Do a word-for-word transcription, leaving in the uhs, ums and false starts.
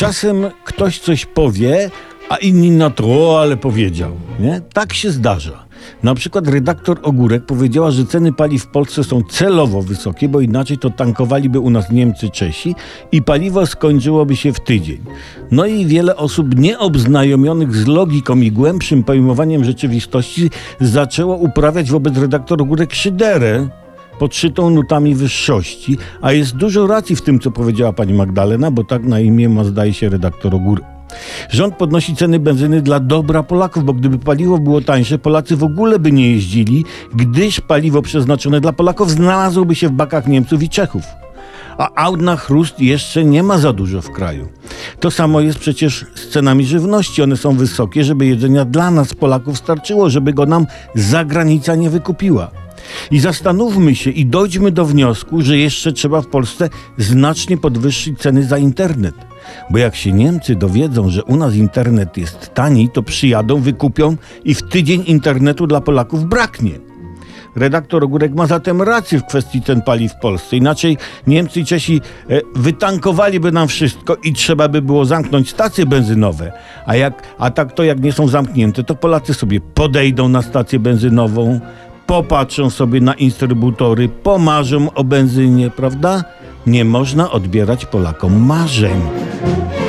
Czasem ktoś coś powie, a inni na to, o, ale powiedział. Nie? Tak się zdarza. Na przykład redaktor Ogórek powiedziała, że ceny paliw w Polsce są celowo wysokie, bo inaczej to tankowaliby u nas Niemcy, Czesi i paliwo skończyłoby się w tydzień. No i wiele osób nieobznajomionych z logiką i głębszym pojmowaniem rzeczywistości zaczęło uprawiać wobec redaktor Ogórek szyderę podszytą nutami wyższości, a jest dużo racji w tym, co powiedziała pani Magdalena, bo tak na imię ma, zdaje się, redaktor Ogórek. Rząd podnosi ceny benzyny dla dobra Polaków, bo gdyby paliwo było tańsze, Polacy w ogóle by nie jeździli, gdyż paliwo przeznaczone dla Polaków znalazłoby się w bakach Niemców i Czechów. A aut na chrust jeszcze nie ma za dużo w kraju. To samo jest przecież z cenami żywności. One są wysokie, żeby jedzenia dla nas, Polaków, starczyło, żeby go nam zagranica nie wykupiła. I zastanówmy się i dojdźmy do wniosku, że jeszcze trzeba w Polsce znacznie podwyższyć ceny za internet. Bo jak się Niemcy dowiedzą, że u nas internet jest tani, to przyjadą, wykupią i w tydzień internetu dla Polaków braknie. Redaktor Ogórek ma zatem rację w kwestii cen paliw w Polsce. Inaczej Niemcy i Czesi wytankowaliby nam wszystko i trzeba by było zamknąć stacje benzynowe. A, jak, a tak to jak nie są zamknięte, to Polacy sobie podejdą na stację benzynową, popatrzą sobie na instrybutory, pomarzą o benzynie, prawda? Nie można odbierać Polakom marzeń.